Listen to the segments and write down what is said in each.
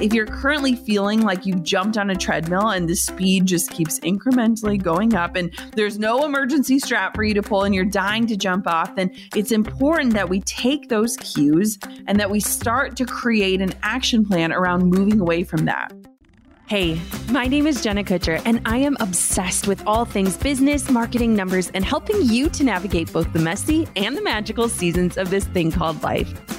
If you're currently feeling like you've jumped on a treadmill and the speed just keeps incrementally going up and there's no emergency strap for you to pull and you're dying to jump off, then it's important that we take those cues and that we start to create an action plan around moving away from that. Hey, my name is Jenna Kutcher, and I am obsessed with all things business, marketing, numbers, and helping you to navigate both the messy and the magical seasons of this thing called life.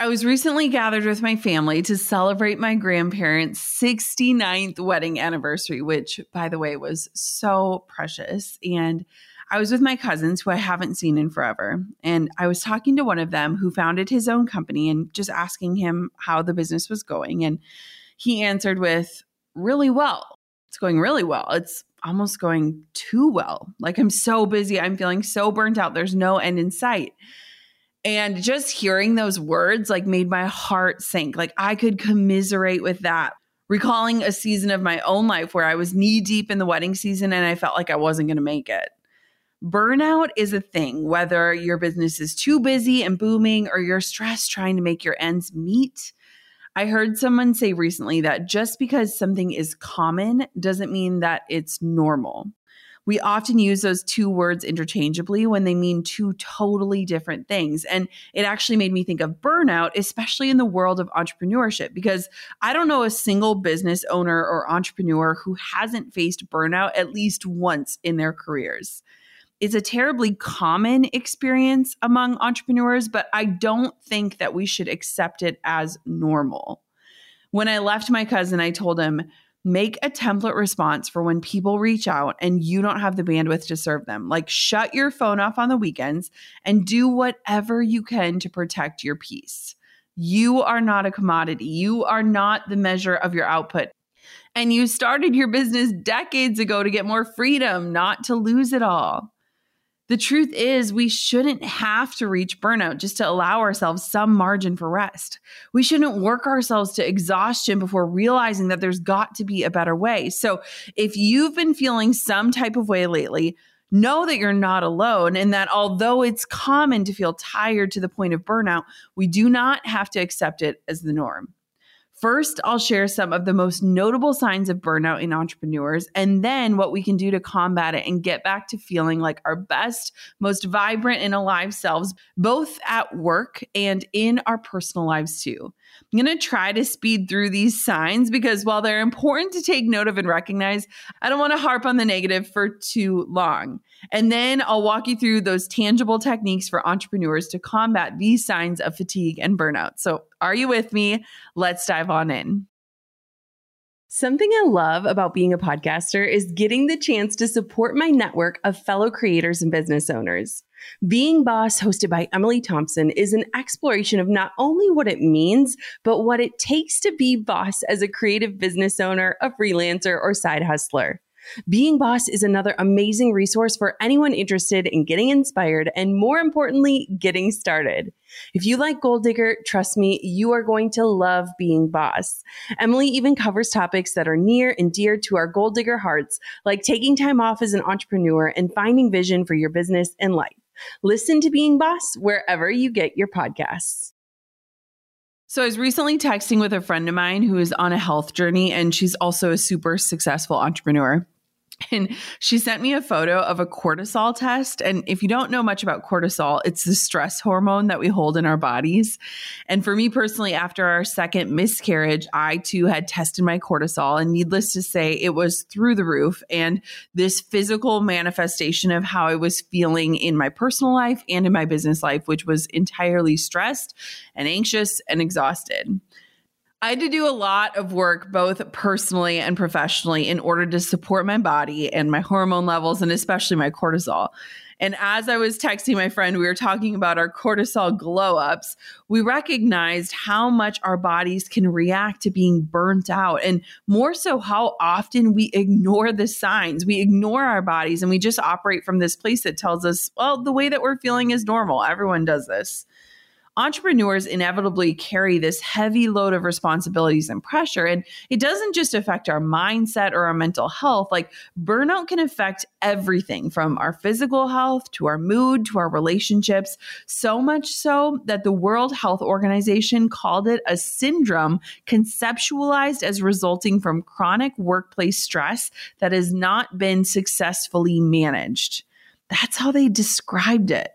I was recently gathered with my family to celebrate my grandparents' 69th wedding anniversary, which, by the way, was so precious. And I was with my cousins who I haven't seen in forever. And I was talking to one of them who founded his own company and just asking him how the business was going. And he answered with, "Really well. It's going really well. It's almost going too well. Like, I'm so busy. I'm feeling so burnt out. There's no end in sight." And just hearing those words like made my heart sink. Like, I could commiserate with that. Recalling a season of my own life where I was knee deep in the wedding season and I felt like I wasn't going to make it. Burnout is a thing, whether your business is too busy and booming or you're stressed trying to make your ends meet. I heard someone say recently that just because something is common doesn't mean that it's normal. We often use those two words interchangeably when they mean two totally different things. And it actually made me think of burnout, especially in the world of entrepreneurship, because I don't know a single business owner or entrepreneur who hasn't faced burnout at least once in their careers. It's a terribly common experience among entrepreneurs, but I don't think that we should accept it as normal. When I left my cousin, I told him, make a template response for when people reach out and you don't have the bandwidth to serve them. Like, shut your phone off on the weekends and do whatever you can to protect your peace. You are not a commodity. You are not the measure of your output. And you started your business decades ago to get more freedom, not to lose it all. The truth is, we shouldn't have to reach burnout just to allow ourselves some margin for rest. We shouldn't work ourselves to exhaustion before realizing that there's got to be a better way. So if you've been feeling some type of way lately, know that you're not alone, and that although it's common to feel tired to the point of burnout, we do not have to accept it as the norm. First, I'll share some of the most notable signs of burnout in entrepreneurs, and then what we can do to combat it and get back to feeling like our best, most vibrant and alive selves, both at work and in our personal lives too. I'm going to try to speed through these signs because while they're important to take note of and recognize, I don't want to harp on the negative for too long. And then I'll walk you through those tangible techniques for entrepreneurs to combat these signs of fatigue and burnout. So are you with me? Let's dive on in. Something I love about being a podcaster is getting the chance to support my network of fellow creators and business owners. Being Boss, hosted by Emily Thompson, is an exploration of not only what it means, but what it takes to be boss as a creative business owner, a freelancer, or side hustler. Being Boss is another amazing resource for anyone interested in getting inspired and, more importantly, getting started. If you like Gold Digger, trust me, you are going to love Being Boss. Emily even covers topics that are near and dear to our Gold Digger hearts, like taking time off as an entrepreneur and finding vision for your business and life. Listen to Being Boss wherever you get your podcasts. So I was recently texting with a friend of mine who is on a health journey, and she's also a super successful entrepreneur. And she sent me a photo of a cortisol test. And if you don't know much about cortisol, it's the stress hormone that we hold in our bodies. And for me personally, after our second miscarriage, I too had tested my cortisol, and needless to say, it was through the roof. And this physical manifestation of how I was feeling in my personal life and in my business life, which was entirely stressed and anxious and exhausted. I had to do a lot of work, both personally and professionally, in order to support my body and my hormone levels, and especially my cortisol. And as I was texting my friend, we were talking about our cortisol glow-ups. We recognized how much our bodies can react to being burnt out, and more so how often we ignore the signs. We ignore our bodies, and we just operate from this place that tells us, well, the way that we're feeling is normal. Everyone does this. Entrepreneurs inevitably carry this heavy load of responsibilities and pressure, and it doesn't just affect our mindset or our mental health. Like, burnout can affect everything from our physical health to our mood to our relationships, so much so that the World Health Organization called it a syndrome conceptualized as resulting from chronic workplace stress that has not been successfully managed. That's how they described it.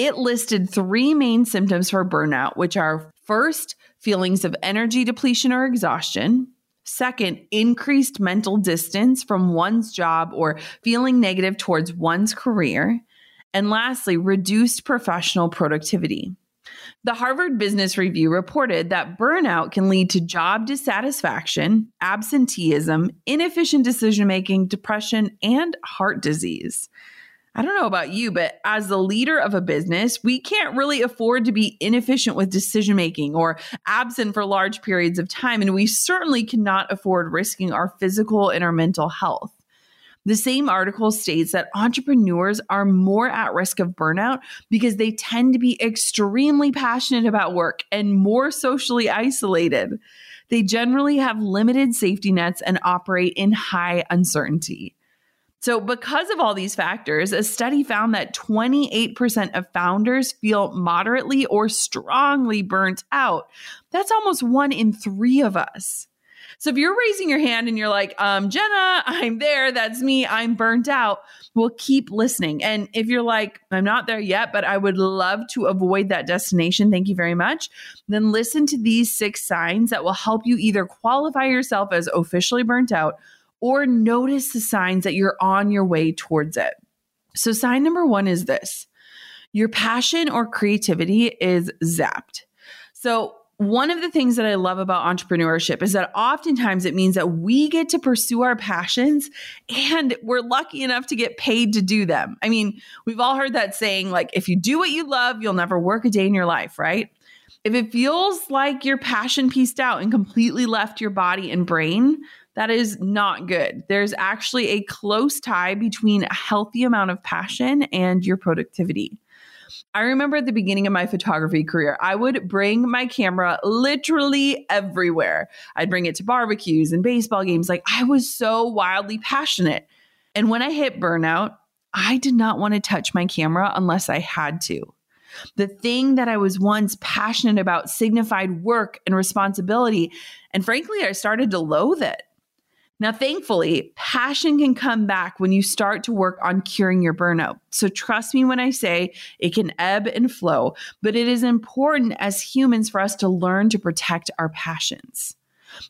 It listed three main symptoms for burnout, which are first, feelings of energy depletion or exhaustion. Second, increased mental distance from one's job or feeling negative towards one's career. And lastly, reduced professional productivity. The Harvard Business Review reported that burnout can lead to job dissatisfaction, absenteeism, inefficient decision-making, depression, and heart disease. I don't know about you, but as the leader of a business, we can't really afford to be inefficient with decision-making or absent for large periods of time, and we certainly cannot afford risking our physical and our mental health. The same article states that entrepreneurs are more at risk of burnout because they tend to be extremely passionate about work and more socially isolated. They generally have limited safety nets and operate in high uncertainty. So because of all these factors, a study found that 28% of founders feel moderately or strongly burnt out. That's almost 1 in 3 of us. So if you're raising your hand and you're like, Jenna, I'm there. That's me. I'm burnt out. Well, keep listening. And if you're like, I'm not there yet, but I would love to avoid that destination, thank you very much, then listen to these 6 signs that will help you either qualify yourself as officially burnt out or notice the signs that you're on your way towards it. So sign number 1 is this: your passion or creativity is zapped. So one of the things that I love about entrepreneurship is that oftentimes it means that we get to pursue our passions, and we're lucky enough to get paid to do them. I mean, we've all heard that saying, like, if you do what you love, you'll never work a day in your life, right? If it feels like your passion pieced out and completely left your body and brain, that is not good. There's actually a close tie between a healthy amount of passion and your productivity. I remember at the beginning of my photography career, I would bring my camera literally everywhere. I'd bring it to barbecues and baseball games. Like, I was so wildly passionate. And when I hit burnout, I did not want to touch my camera unless I had to. The thing that I was once passionate about signified work and responsibility. And frankly, I started to loathe it. Now, thankfully, passion can come back when you start to work on curing your burnout. So trust me when I say it can ebb and flow, but it is important as humans for us to learn to protect our passions.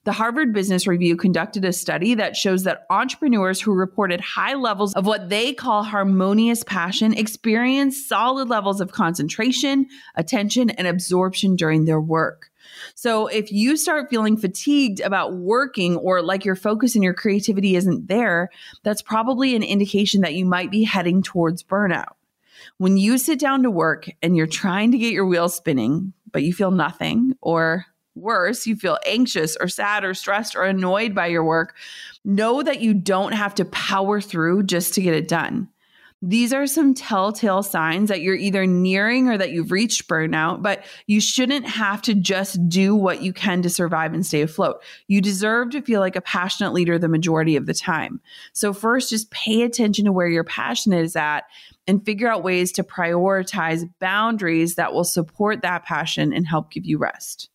The Harvard Business Review conducted a study that shows that entrepreneurs who reported high levels of what they call harmonious passion experience solid levels of concentration, attention, and absorption during their work. So if you start feeling fatigued about working or like your focus and your creativity isn't there, that's probably an indication that you might be heading towards burnout. When you sit down to work and you're trying to get your wheels spinning, but you feel nothing, or worse, you feel anxious or sad or stressed or annoyed by your work, know that you don't have to power through just to get it done. These are some telltale signs that you're either nearing or that you've reached burnout, but you shouldn't have to just do what you can to survive and stay afloat. You deserve to feel like a passionate leader the majority of the time. So first, just pay attention to where your passion is at and figure out ways to prioritize boundaries that will support that passion and help give you rest.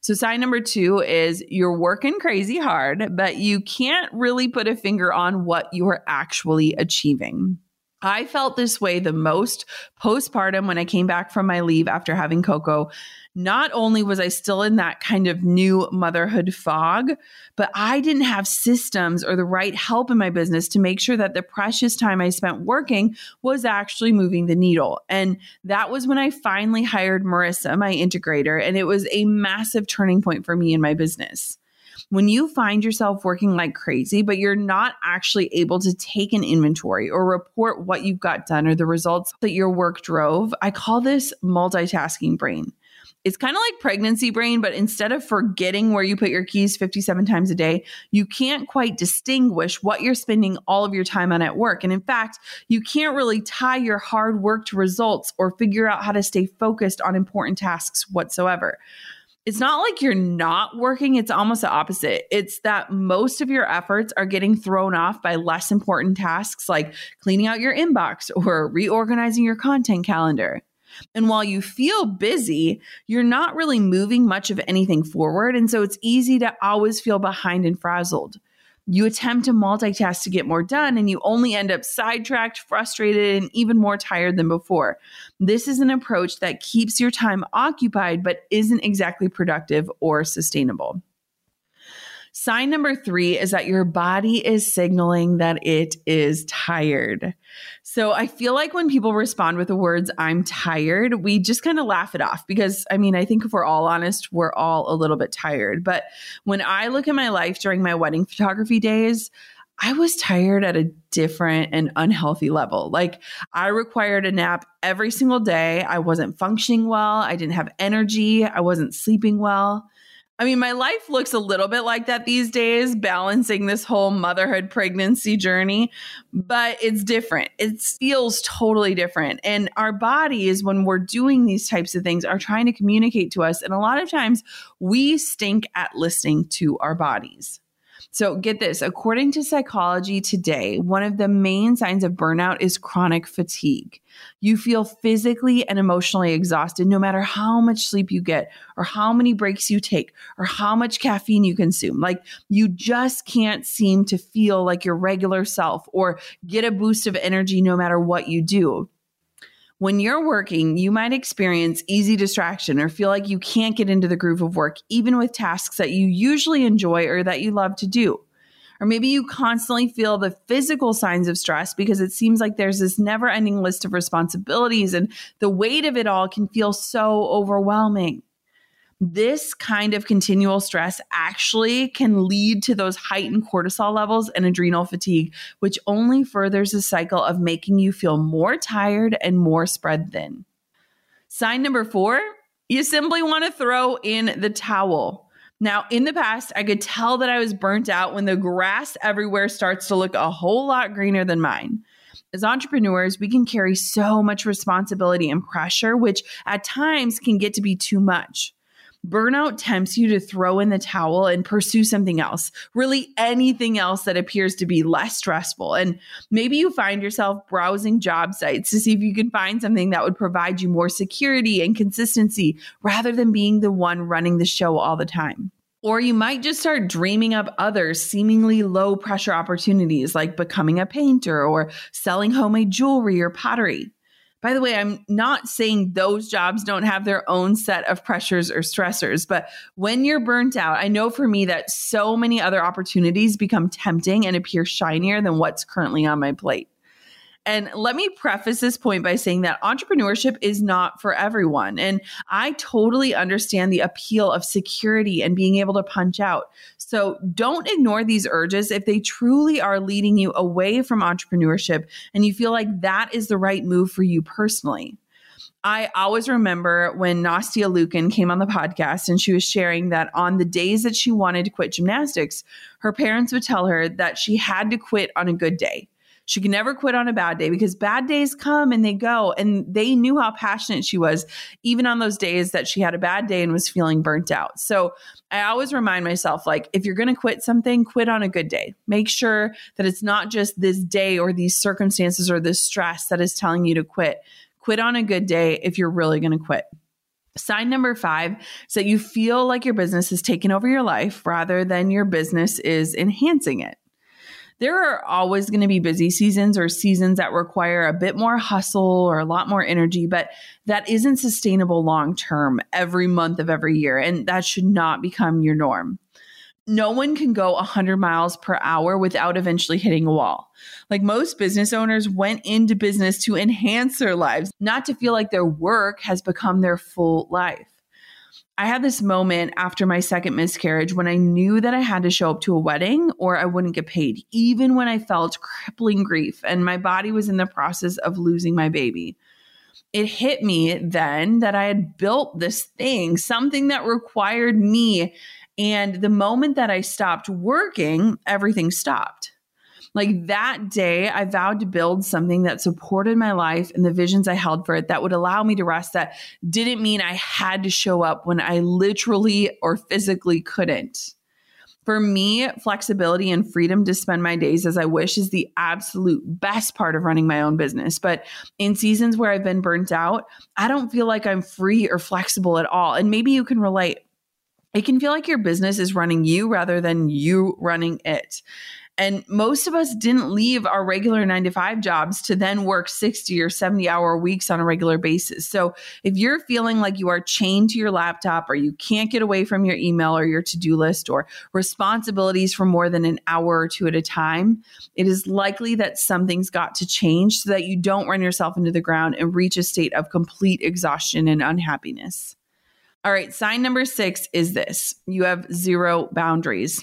So sign number 2 is you're working crazy hard, but you can't really put a finger on what you are actually achieving. I felt this way the most postpartum when I came back from my leave after having Coco. Not only was I still in that kind of new motherhood fog, but I didn't have systems or the right help in my business to make sure that the precious time I spent working was actually moving the needle. And that was when I finally hired Marissa, my integrator, and it was a massive turning point for me in my business. When you find yourself working like crazy, but you're not actually able to take an inventory or report what you've got done or the results that your work drove, I call this multitasking brain. It's kind of like pregnancy brain, but instead of forgetting where you put your keys 57 times a day, you can't quite distinguish what you're spending all of your time on at work. And in fact, you can't really tie your hard work to results or figure out how to stay focused on important tasks whatsoever. It's not like you're not working. It's almost the opposite. It's that most of your efforts are getting thrown off by less important tasks like cleaning out your inbox or reorganizing your content calendar. And while you feel busy, you're not really moving much of anything forward. And so it's easy to always feel behind and frazzled. You attempt to multitask to get more done, and you only end up sidetracked, frustrated, and even more tired than before. This is an approach that keeps your time occupied, but isn't exactly productive or sustainable. Sign number 3 is that your body is signaling that it is tired. So I feel like when people respond with the words, "I'm tired," we just kind of laugh it off because, I think if we're all honest, we're all a little bit tired. But when I look at my life during my wedding photography days, I was tired at a different and unhealthy level. Like, I required a nap every single day. I wasn't functioning well. I didn't have energy. I wasn't sleeping well. My life looks a little bit like that these days, balancing this whole motherhood pregnancy journey, but it's different. It feels totally different. And our bodies, when we're doing these types of things, are trying to communicate to us. And a lot of times we stink at listening to our bodies. So get this, according to Psychology Today, one of the main signs of burnout is chronic fatigue. You feel physically and emotionally exhausted no matter how much sleep you get or how many breaks you take or how much caffeine you consume. Like, you just can't seem to feel like your regular self or get a boost of energy no matter what you do. When you're working, you might experience easy distraction or feel like you can't get into the groove of work, even with tasks that you usually enjoy or that you love to do. Or maybe you constantly feel the physical signs of stress because it seems like there's this never-ending list of responsibilities and the weight of it all can feel so overwhelming. This kind of continual stress actually can lead to those heightened cortisol levels and adrenal fatigue, which only furthers the cycle of making you feel more tired and more spread thin. Sign number 4, you simply want to throw in the towel. Now, in the past, I could tell that I was burnt out when the grass everywhere starts to look a whole lot greener than mine. As entrepreneurs, we can carry so much responsibility and pressure, which at times can get to be too much. Burnout tempts you to throw in the towel and pursue something else, really anything else that appears to be less stressful. And maybe you find yourself browsing job sites to see if you can find something that would provide you more security and consistency rather than being the one running the show all the time. Or you might just start dreaming up other seemingly low pressure opportunities like becoming a painter or selling homemade jewelry or pottery. By the way, I'm not saying those jobs don't have their own set of pressures or stressors, but when you're burnt out, I know for me that so many other opportunities become tempting and appear shinier than what's currently on my plate. And let me preface this point by saying that entrepreneurship is not for everyone. And I totally understand the appeal of security and being able to punch out. So don't ignore these urges if they truly are leading you away from entrepreneurship and you feel like that is the right move for you personally. I always remember when Nastia Lukin came on the podcast and she was sharing that on the days that she wanted to quit gymnastics, her parents would tell her that she had to quit on a good day. She could never quit on a bad day because bad days come and they go. And they knew how passionate she was, even on those days that she had a bad day and was feeling burnt out. So I always remind myself, like, if you're going to quit something, quit on a good day. Make sure that it's not just this day or these circumstances or this stress that is telling you to quit. Quit on a good day if you're really going to quit. Sign number 5 is that you feel like your business has taken over your life rather than your business is enhancing it. There are always going to be busy seasons or seasons that require a bit more hustle or a lot more energy, but that isn't sustainable long-term every month of every year, and that should not become your norm. No one can go 100 miles per hour without eventually hitting a wall. Like, most business owners went into business to enhance their lives, not to feel like their work has become their full life. I had this moment after my second miscarriage when I knew that I had to show up to a wedding or I wouldn't get paid, even when I felt crippling grief and my body was in the process of losing my baby. It hit me then that I had built this thing, something that required me. And the moment that I stopped working, everything stopped. Like, that day, I vowed to build something that supported my life and the visions I held for it, that would allow me to rest, that didn't mean I had to show up when I literally or physically couldn't. For me, flexibility and freedom to spend my days as I wish is the absolute best part of running my own business. But in seasons where I've been burnt out, I don't feel like I'm free or flexible at all. And maybe you can relate. It can feel like your business is running you rather than you running it. And most of us didn't leave our regular 9-to-5 jobs to then work 60 or 70-hour weeks on a regular basis. So if you're feeling like you are chained to your laptop or you can't get away from your email or your to-do list or responsibilities for more than an hour or two at a time, it is likely that something's got to change so that you don't run yourself into the ground and reach a state of complete exhaustion and unhappiness. All right, sign number 6 is this: you have zero boundaries.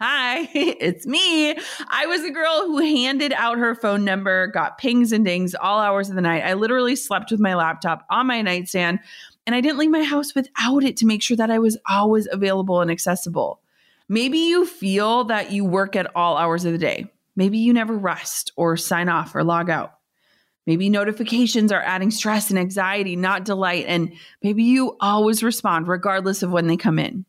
Hi, it's me. I was the girl who handed out her phone number, got pings and dings all hours of the night. I literally slept with my laptop on my nightstand, and I didn't leave my house without it to make sure that I was always available and accessible. Maybe you feel that you work at all hours of the day. Maybe you never rest or sign off or log out. Maybe notifications are adding stress and anxiety, not delight. And maybe you always respond regardless of when they come in.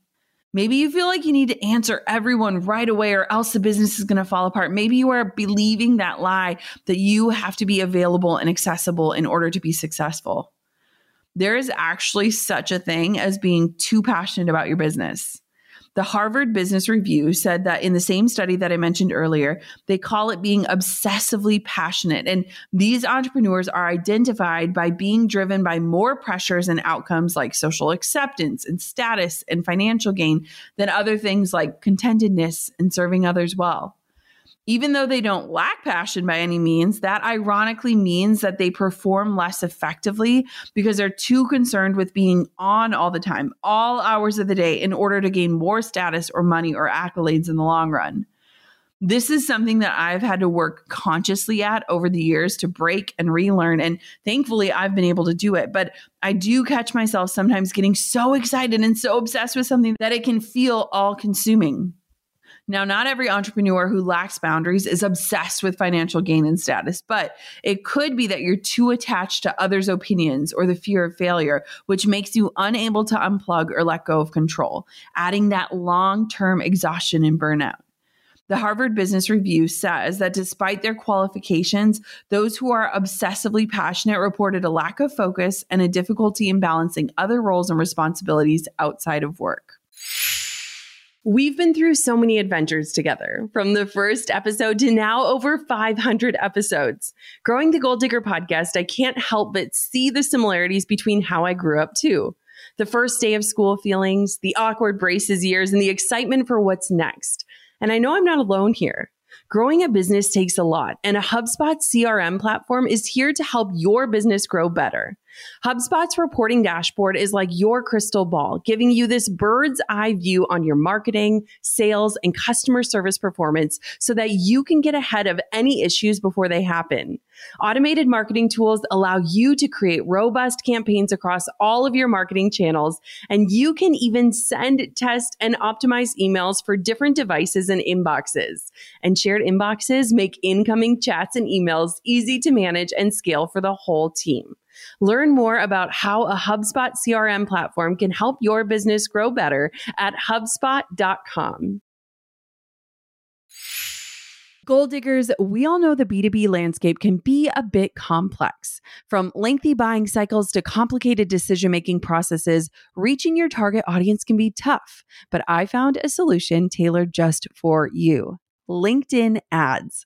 Maybe you feel like you need to answer everyone right away or else the business is going to fall apart. Maybe you are believing that lie that you have to be available and accessible in order to be successful. There is actually such a thing as being too passionate about your business. The Harvard Business Review said that in the same study that I mentioned earlier, they call it being obsessively passionate. And these entrepreneurs are identified by being driven by more pressures and outcomes like social acceptance and status and financial gain than other things like contentedness and serving others well. Even though they don't lack passion by any means, that ironically means that they perform less effectively because they're too concerned with being on all the time, all hours of the day, in order to gain more status or money or accolades in the long run. This is something that I've had to work consciously at over the years to break and relearn. And thankfully, I've been able to do it. But I do catch myself sometimes getting so excited and so obsessed with something that it can feel all-consuming. Now, not every entrepreneur who lacks boundaries is obsessed with financial gain and status, but it could be that you're too attached to others' opinions or the fear of failure, which makes you unable to unplug or let go of control, adding that long-term exhaustion and burnout. The Harvard Business Review says that despite their qualifications, those who are obsessively passionate reported a lack of focus and a difficulty in balancing other roles and responsibilities outside of work. We've been through so many adventures together, from the first episode to now over 500 episodes. Growing the Gold Digger podcast, I can't help but see the similarities between how I grew up too. The first day of school feelings, the awkward braces years, and the excitement for what's next. And I know I'm not alone here. Growing a business takes a lot, and a HubSpot CRM platform is here to help your business grow better. HubSpot's reporting dashboard is like your crystal ball, giving you this bird's eye view on your marketing, sales, and customer service performance so that you can get ahead of any issues before they happen. Automated marketing tools allow you to create robust campaigns across all of your marketing channels, and you can even send, test, and optimize emails for different devices and inboxes. And shared inboxes make incoming chats and emails easy to manage and scale for the whole team. Learn more about how a HubSpot CRM platform can help your business grow better at HubSpot.com. Gold diggers, we all know the B2B landscape can be a bit complex. From lengthy buying cycles to complicated decision-making processes, reaching your target audience can be tough. But I found a solution tailored just for you. LinkedIn ads.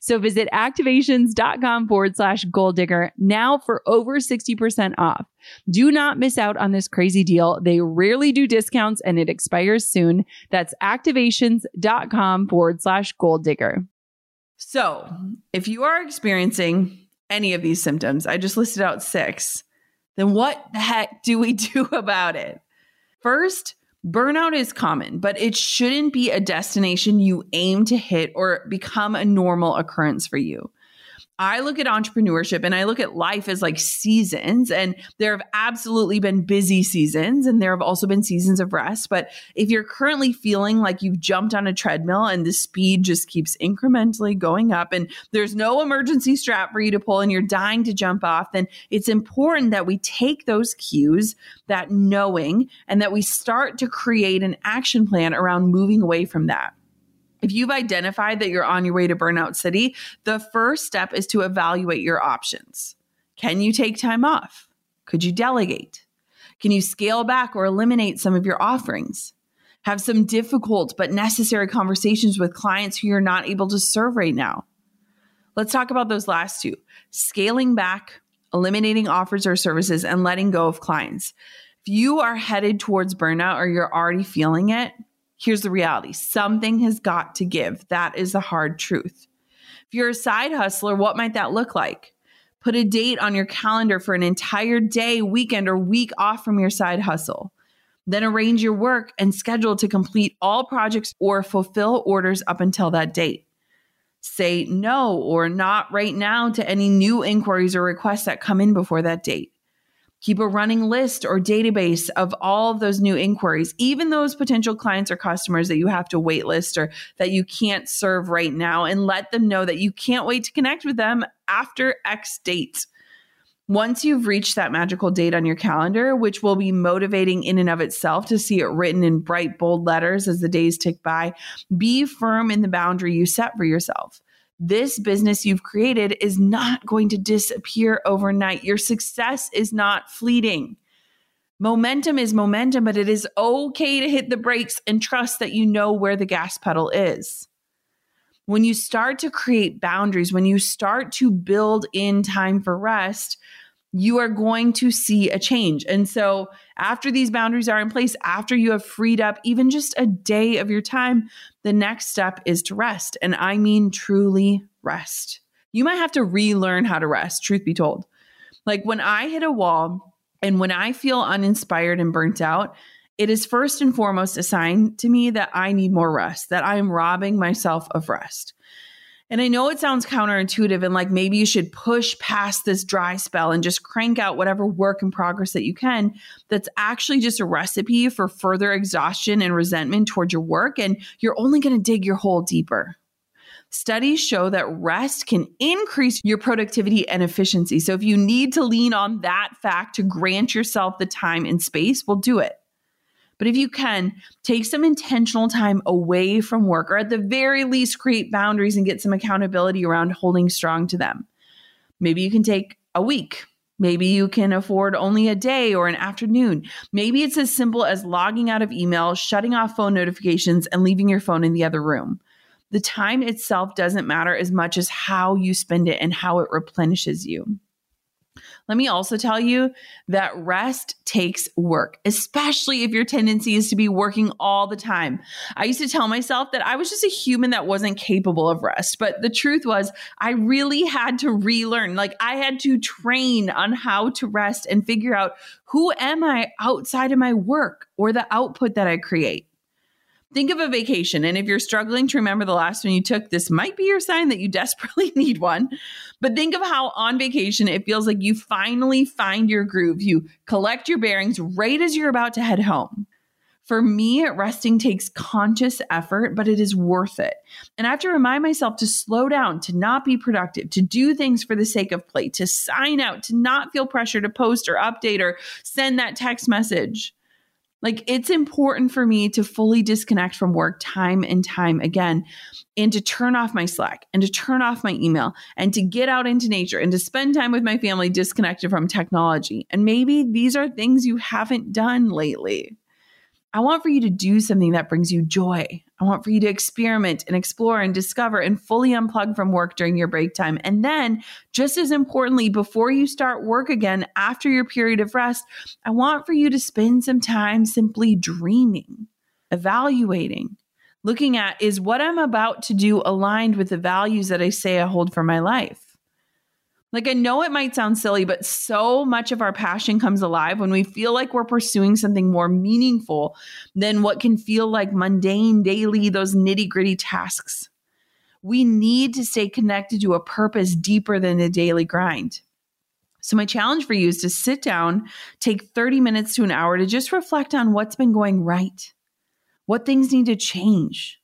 So visit activations.com/golddigger now for over 60% off. Do not miss out on this crazy deal. They rarely do discounts and it expires soon. That's activations.com/golddigger. So if you are experiencing any of these symptoms, I just listed out 6, then what the heck do we do about it? First, burnout is common, but it shouldn't be a destination you aim to hit or become a normal occurrence for you. I look at entrepreneurship and I look at life as like seasons, and there have absolutely been busy seasons and there have also been seasons of rest. But if you're currently feeling like you've jumped on a treadmill and the speed just keeps incrementally going up and there's no emergency strap for you to pull and you're dying to jump off, then it's important that we take those cues, that knowing, and that we start to create an action plan around moving away from that. If you've identified that you're on your way to burnout city, the first step is to evaluate your options. Can you take time off? Could you delegate? Can you scale back or eliminate some of your offerings? Have some difficult but necessary conversations with clients who you're not able to serve right now. Let's talk about those last two, scaling back, eliminating offers or services, and letting go of clients. If you are headed towards burnout or you're already feeling it, here's the reality. Something has got to give. That is the hard truth. If you're a side hustler, what might that look like? Put a date on your calendar for an entire day, weekend, or week off from your side hustle. Then arrange your work and schedule to complete all projects or fulfill orders up until that date. Say no or not right now to any new inquiries or requests that come in before that date. Keep a running list or database of all of those new inquiries, even those potential clients or customers that you have to waitlist or that you can't serve right now, and let them know that you can't wait to connect with them after X date. Once you've reached that magical date on your calendar, which will be motivating in and of itself to see it written in bright, bold letters as the days tick by, be firm in the boundary you set for yourself. This business you've created is not going to disappear overnight. Your success is not fleeting. Momentum is momentum, but it is okay to hit the brakes and trust that you know where the gas pedal is. When you start to create boundaries, when you start to build in time for rest, you are going to see a change. And so after these boundaries are in place, after you have freed up even just a day of your time, the next step is to rest. And I mean truly rest. You might have to relearn how to rest, truth be told. Like when I hit a wall and when I feel uninspired and burnt out, it is first and foremost a sign to me that I need more rest, that I am robbing myself of rest. And I know it sounds counterintuitive and like maybe you should push past this dry spell and just crank out whatever work in progress that you can. That's actually just a recipe for further exhaustion and resentment towards your work. And you're only going to dig your hole deeper. Studies show that rest can increase your productivity and efficiency. So if you need to lean on that fact to grant yourself the time and space, well, do it. But if you can, take some intentional time away from work, or at the very least, create boundaries and get some accountability around holding strong to them. Maybe you can take a week. Maybe you can afford only a day or an afternoon. Maybe it's as simple as logging out of email, shutting off phone notifications, and leaving your phone in the other room. The time itself doesn't matter as much as how you spend it and how it replenishes you. Let me also tell you that rest takes work, especially if your tendency is to be working all the time. I used to tell myself that I was just a human that wasn't capable of rest. But the truth was, I really had to relearn. Like I had to train on how to rest and figure out who am I outside of my work or the output that I create. Think of a vacation. And if you're struggling to remember the last one you took, this might be your sign that you desperately need one. But think of how on vacation, it feels like you finally find your groove. You collect your bearings right as you're about to head home. For me, resting takes conscious effort, but it is worth it. And I have to remind myself to slow down, to not be productive, to do things for the sake of play, to sign out, to not feel pressure to post or update or send that text message. Like it's important for me to fully disconnect from work time and time again, and to turn off my Slack and to turn off my email and to get out into nature and to spend time with my family disconnected from technology. And maybe these are things you haven't done lately. I want for you to do something that brings you joy. I want for you to experiment and explore and discover and fully unplug from work during your break time. And then, just as importantly, before you start work again after your period of rest, I want for you to spend some time simply dreaming, evaluating, looking at is what I'm about to do aligned with the values that I say I hold for my life? Like I know it might sound silly, but so much of our passion comes alive when we feel like we're pursuing something more meaningful than what can feel like mundane daily, those nitty-gritty tasks. We need to stay connected to a purpose deeper than the daily grind. So my challenge for you is to sit down, take 30 minutes to an hour to just reflect on what's been going right, what things need to change.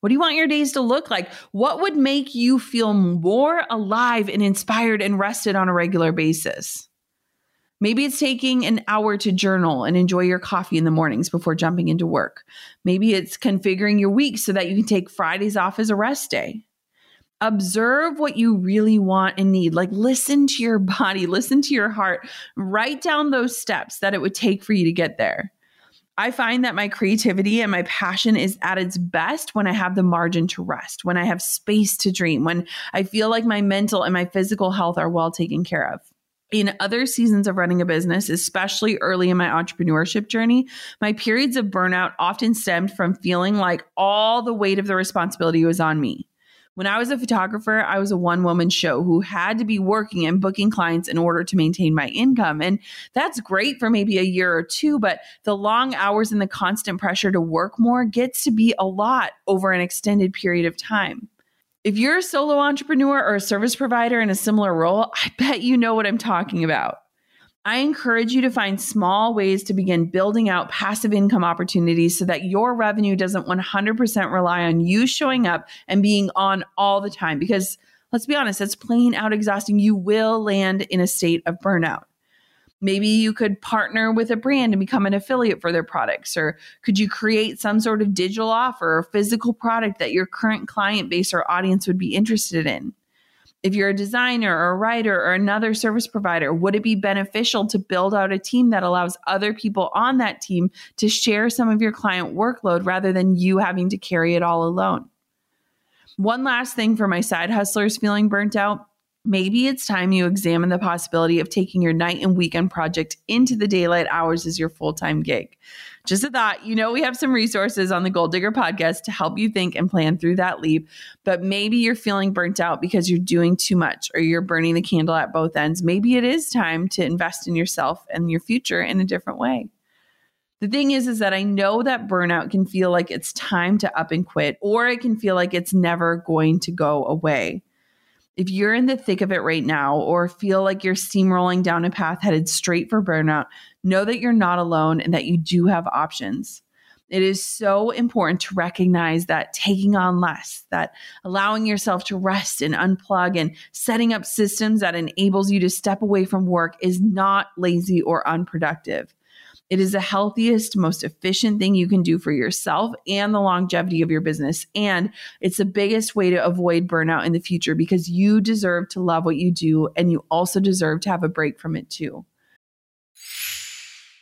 What do you want your days to look like? What would make you feel more alive and inspired and rested on a regular basis? Maybe it's taking an hour to journal and enjoy your coffee in the mornings before jumping into work. Maybe it's configuring your week so that you can take Fridays off as a rest day. Observe what you really want and need. Like listen to your body, listen to your heart. Write down those steps that it would take for you to get there. I find that my creativity and my passion is at its best when I have the margin to rest, when I have space to dream, when I feel like my mental and my physical health are well taken care of. In other seasons of running a business, especially early in my entrepreneurship journey, my periods of burnout often stemmed from feeling like all the weight of the responsibility was on me. When I was a photographer, I was a one-woman show who had to be working and booking clients in order to maintain my income. And that's great for maybe a year or two, but the long hours and the constant pressure to work more gets to be a lot over an extended period of time. If you're a solo entrepreneur or a service provider in a similar role, I bet you know what I'm talking about. I encourage you to find small ways to begin building out passive income opportunities so that your revenue doesn't 100% rely on you showing up and being on all the time. Because let's be honest, that's plain out exhausting. You will land in a state of burnout. Maybe you could partner with a brand and become an affiliate for their products, or could you create some sort of digital offer or physical product that your current client base or audience would be interested in? If you're a designer or a writer or another service provider, would it be beneficial to build out a team that allows other people on that team to share some of your client workload rather than you having to carry it all alone? One last thing for my side hustlers feeling burnt out. Maybe it's time you examine the possibility of taking your night and weekend project into the daylight hours as your full-time gig. Just a thought, you know, we have some resources on the Gold Digger podcast to help you think and plan through that leap, but maybe you're feeling burnt out because you're doing too much or you're burning the candle at both ends. Maybe it is time to invest in yourself and your future in a different way. The thing is that I know that burnout can feel like it's time to up and quit, or it can feel like it's never going to go away. If you're in the thick of it right now or feel like you're steamrolling down a path headed straight for burnout, know that you're not alone and that you do have options. It is so important to recognize that taking on less, that allowing yourself to rest and unplug and setting up systems that enables you to step away from work is not lazy or unproductive. It is the healthiest, most efficient thing you can do for yourself and the longevity of your business. And it's the biggest way to avoid burnout in the future, because you deserve to love what you do, and you also deserve to have a break from it too.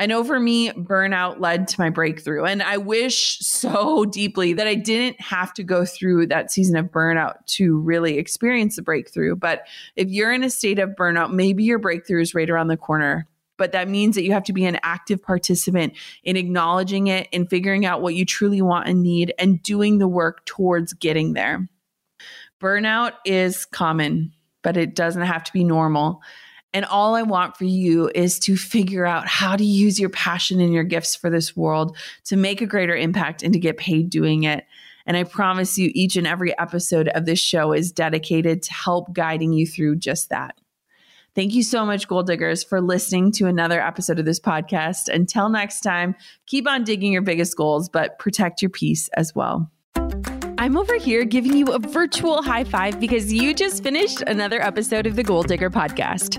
I know for me, burnout led to my breakthrough, and I wish so deeply that I didn't have to go through that season of burnout to really experience the breakthrough. But if you're in a state of burnout, maybe your breakthrough is right around the corner. But that means that you have to be an active participant in acknowledging it and figuring out what you truly want and need and doing the work towards getting there. Burnout is common, but it doesn't have to be normal. And all I want for you is to figure out how to use your passion and your gifts for this world to make a greater impact and to get paid doing it. And I promise you, each and every episode of this show is dedicated to help guiding you through just that. Thank you so much, Gold Diggers, for listening to another episode of this podcast. Until next time, keep on digging your biggest goals, but protect your peace as well. I'm over here giving you a virtual high five because you just finished another episode of the Gold Digger Podcast.